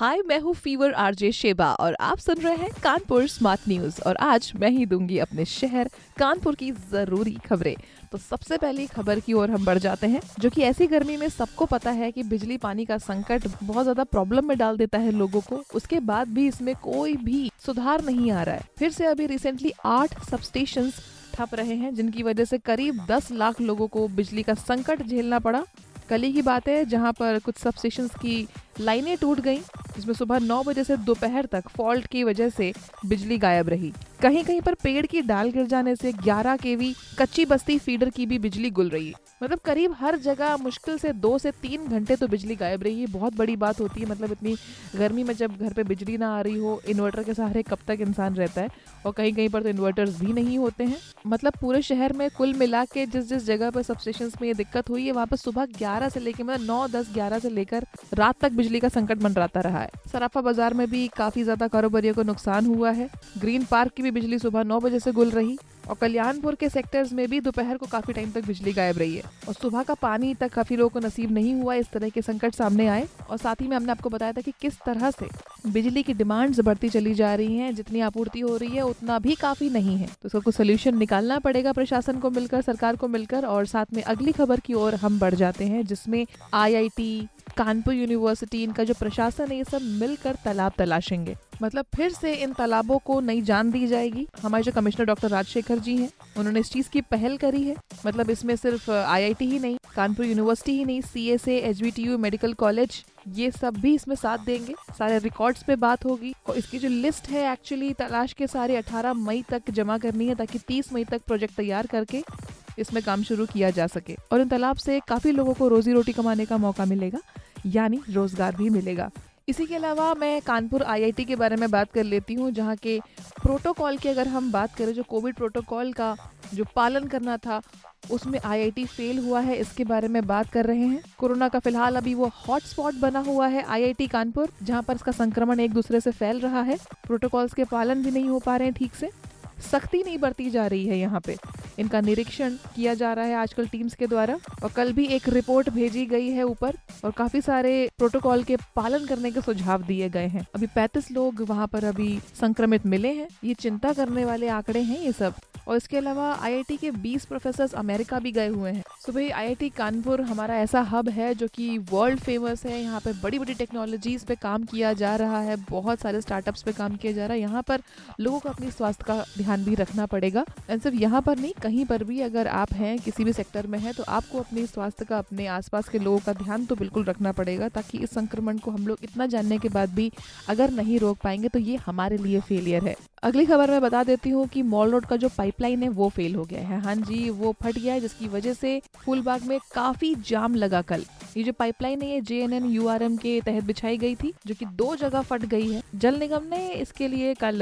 हाय, मैं हूँ fever RJ Sheba और आप सुन रहे हैं कानपुर स्मार्ट न्यूज और आज मैं ही दूंगी अपने शहर कानपुर की जरूरी खबरें। तो सबसे पहली खबर की ओर हम बढ़ जाते हैं, जो कि ऐसी गर्मी में सबको पता है कि बिजली पानी का संकट बहुत ज्यादा प्रॉब्लम में डाल देता है लोगों को। उसके बाद भी इसमें कोई भी सुधार नहीं आ रहा है। फिर से अभी रिसेंटली 8 सबस्टेशन ठप रहे हैं, जिनकी वजह से करीब 10 लाख लोगों को बिजली का संकट झेलना पड़ा। कल ही की बात है जहाँ पर कुछ सबस्टेशन की लाइनें टूट गई, जिसमें सुबह 9 बजे से दोपहर तक फॉल्ट की वजह से बिजली गायब रही। कहीं कहीं पर पेड़ की डाल गिर जाने से 11 केवी कच्ची बस्ती फीडर की भी बिजली गुल रही है। मतलब करीब हर जगह मुश्किल से 2 से 3 घंटे तो बिजली गायब रही है। बहुत बड़ी बात होती है, मतलब इतनी गर्मी में जब घर पे बिजली ना आ रही हो, इन्वर्टर के सहारे कब तक इंसान रहता है। और कहीं कहीं पर तो इन्वर्टर्स भी नहीं होते हैं। मतलब पूरे शहर में कुल मिला के जिस जिस जगह पर सबस्टेशन में ये दिक्कत हुई है, वहाँ पर सुबह 9, 10, 11 से लेकर रात तक बिजली का संकट मंडराता रहा है। सराफा बाजार में भी काफी ज्यादा कारोबारियों को नुकसान हुआ है। ग्रीन पार्क की भी बिजली सुबह 9 बजे से गुल रही और कल्याणपुर के सेक्टर्स में भी दोपहर को काफी टाइम तक बिजली गायब रही है और सुबह का पानी तक काफी लोगों को नसीब नहीं हुआ। इस तरह के संकट सामने आए और साथ ही में हमने आपको बताया था कि किस तरह से बिजली की डिमांड्स बढ़ती चली जा रही हैं। जितनी आपूर्ति हो रही है उतना भी काफी नहीं है, तो इसका कुछ सोल्यूशन निकालना पड़ेगा प्रशासन को मिलकर, सरकार को मिलकर। और साथ में अगली खबर की ओर हम बढ़ जाते हैं, जिसमें IIT कानपुर यूनिवर्सिटी, इनका जो प्रशासन है, ये सब मिलकर तालाब तलाशेंगे। मतलब फिर से इन तालाबों को नई जान दी जाएगी। हमारे जो कमिश्नर डॉक्टर राजशेखर जी हैं, उन्होंने इस चीज की पहल करी है। मतलब इसमें सिर्फ IIT ही नहीं, कानपुर यूनिवर्सिटी ही नहीं, CSA, HBTU, मेडिकल कॉलेज, ये सब भी इसमें साथ देंगे। सारे रिकॉर्ड्स पे बात होगी और इसकी जो लिस्ट है एक्चुअली तलाश के सारे 18 मई तक जमा करनी है, ताकि 30 मई तक प्रोजेक्ट तैयार करके इसमें काम शुरू किया जा सके। और इन तालाब से काफी लोगों को रोजी रोटी कमाने का मौका मिलेगा, यानी रोजगार भी मिलेगा। इसी के अलावा मैं कानपुर IIT के बारे में बात कर लेती हूँ, जहाँ के प्रोटोकॉल की अगर हम बात करें, जो कोविड प्रोटोकॉल का जो पालन करना था उसमें IIT फेल हुआ है, इसके बारे में बात कर रहे हैं। कोरोना का फिलहाल अभी वो हॉटस्पॉट बना हुआ है IIT कानपुर, जहाँ पर इसका संक्रमण एक दूसरे से फैल रहा है। प्रोटोकॉल्स के पालन भी नहीं हो पा रहे हैं ठीक से, सख्ती नहीं बरती जा रही है। यहाँ पे इनका निरीक्षण किया जा रहा है आजकल टीम्स के द्वारा और कल भी एक रिपोर्ट भेजी गई है ऊपर और काफी सारे प्रोटोकॉल के पालन करने के सुझाव दिए गए हैं। अभी 35 लोग वहाँ पर अभी संक्रमित मिले हैं। ये चिंता करने वाले आंकड़े हैं ये सब। और इसके अलावा IIT के 20 प्रोफेसर्स अमेरिका भी गए हुए हैं। सुबह IIT कानपुर हमारा ऐसा हब है जो कि वर्ल्ड फेमस है। यहाँ पे बड़ी बड़ी टेक्नोलॉजीज पे काम किया जा रहा है, बहुत सारे स्टार्टअप्स पे काम किया जा रहा है। यहाँ पर लोगों को अपनी स्वास्थ्य का ध्यान भी रखना पड़ेगा। एंड सिर्फ यहाँ पर नहीं, कहीं पर भी अगर आप हैं, किसी भी सेक्टर में हैं, तो आपको अपने स्वास्थ्य का, अपने आसपास के लोगों का ध्यान तो बिल्कुल रखना पड़ेगा, ताकि इस संक्रमण को हम लोग इतना जानने के बाद भी अगर नहीं रोक पाएंगे तो ये हमारे लिए फेलियर है। अगली खबर मैं बता देती हूँ कि मॉल रोड का जो पाइपलाइन है वो फेल हो गया है। हाँ जी, वो फट गया है, जिसकी वजह से फूलबाग में काफी जाम लगा कल। ये जो पाइपलाइन है ये JNNURM के तहत बिछाई गई थी, जो कि 2 जगह फट गई है। जल निगम ने इसके लिए कल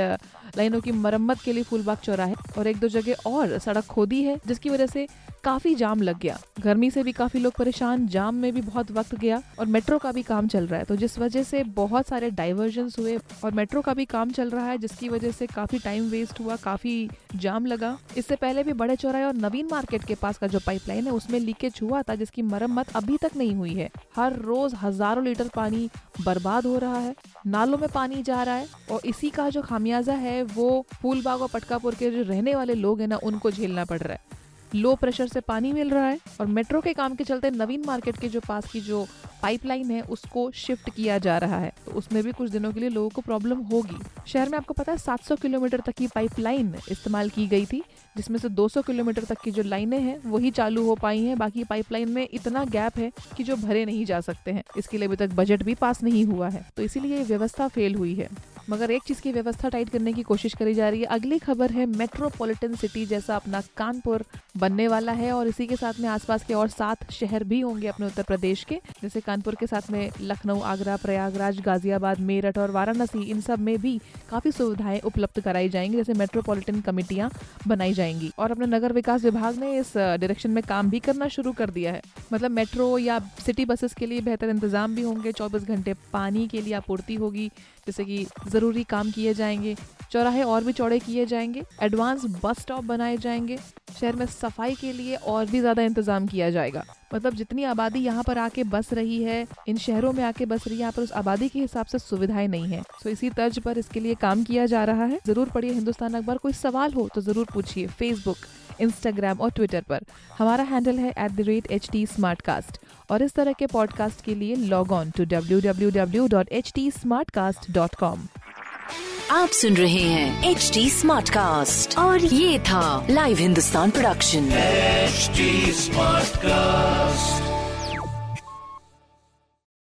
लाइनों की मरम्मत के लिए फूलबाग चौराहे और 1-2 जगह और सड़क खोदी है, जिसकी वजह से काफी जाम लग गया। गर्मी से भी काफी लोग परेशान, जाम में भी बहुत वक्त गया और मेट्रो का भी काम चल रहा है, तो जिस वजह से बहुत सारे डाइवर्जन्स हुए और मेट्रो का भी काम चल रहा है, जिसकी वजह से काफी टाइम वेस्ट हुआ, काफी जाम लगा। इससे पहले भी बड़े चौराहे और नवीन मार्केट के पास का जो पाइपलाइन है उसमें लीकेज हुआ था, जिसकी मरम्मत अभी तक नहीं हुई है। हर रोज हजारों लीटर पानी बर्बाद हो रहा है, नालों में पानी जा रहा है और इसी का जो खामियाजा है वो फूलबाग और पटकापुर के जो रहने वाले लोग हैं ना, उनको झेलना पड़ रहा है। लो प्रेशर से पानी मिल रहा है और मेट्रो के काम के चलते नवीन मार्केट के जो पास की जो पाइपलाइन है उसको शिफ्ट किया जा रहा है, तो उसमें भी कुछ दिनों के लिए लोगों को प्रॉब्लम होगी। शहर में आपको पता है 700 किलोमीटर तक की पाइपलाइन इस्तेमाल की गई थी, जिसमें से 200 किलोमीटर तक की जो लाइनें हैं वही चालू हो पाई हैं। बाकी पाइपलाइन में इतना गैप है कि जो भरे नहीं जा सकते हैं, इसके लिए अभी तक बजट भी पास नहीं हुआ है, तो इसीलिए व्यवस्था फेल हुई है। मगर एक चीज की व्यवस्था टाइट करने की कोशिश करी जा रही है। अगली खबर है मेट्रोपॉलिटन सिटी जैसा अपना कानपुर बनने वाला है और इसी के साथ में आसपास के और 7 शहर भी होंगे अपने उत्तर प्रदेश के, जैसे कानपुर के साथ में लखनऊ, आगरा, प्रयागराज, गाजियाबाद, मेरठ और वाराणसी। इन सब में भी काफी सुविधाएं उपलब्ध कराई जाएंगी, जैसे मेट्रोपॉलिटन कमेटियां बनाई जाएंगी और अपने नगर विकास विभाग ने इस डायरेक्शन में काम भी करना शुरू कर दिया है। मतलब मेट्रो या सिटी बसेस के लिए बेहतर इंतजाम भी होंगे, 24 घंटे पानी के लिए आपूर्ति होगी, जैसे कि जरूरी काम किए जाएंगे। चौराहे और भी चौड़े किए जाएंगे, एडवांस बस स्टॉप बनाए जाएंगे, शहर में सफाई के लिए और भी ज्यादा इंतजाम किया जाएगा। मतलब जितनी आबादी यहाँ पर आके बस रही है, इन शहरों में आके बस रही है, यहाँ पर उस आबादी के हिसाब से सुविधाएं नहीं है। तो इसी तर्ज पर इसके लिए काम किया जा रहा है। जरूर पढ़िए हिंदुस्तान अखबार। कोई सवाल हो तो जरूर पूछिए। फेसबुक, इंस्टाग्राम और ट्विटर पर हमारा हैंडल है @HTSmartcast। और इस तरह के पॉडकास्ट के लिए लॉग ऑन टू www.htsmartcast.com। आप सुन रहे हैं HT Smartcast और ये था live Hindustan production HT Smartcast।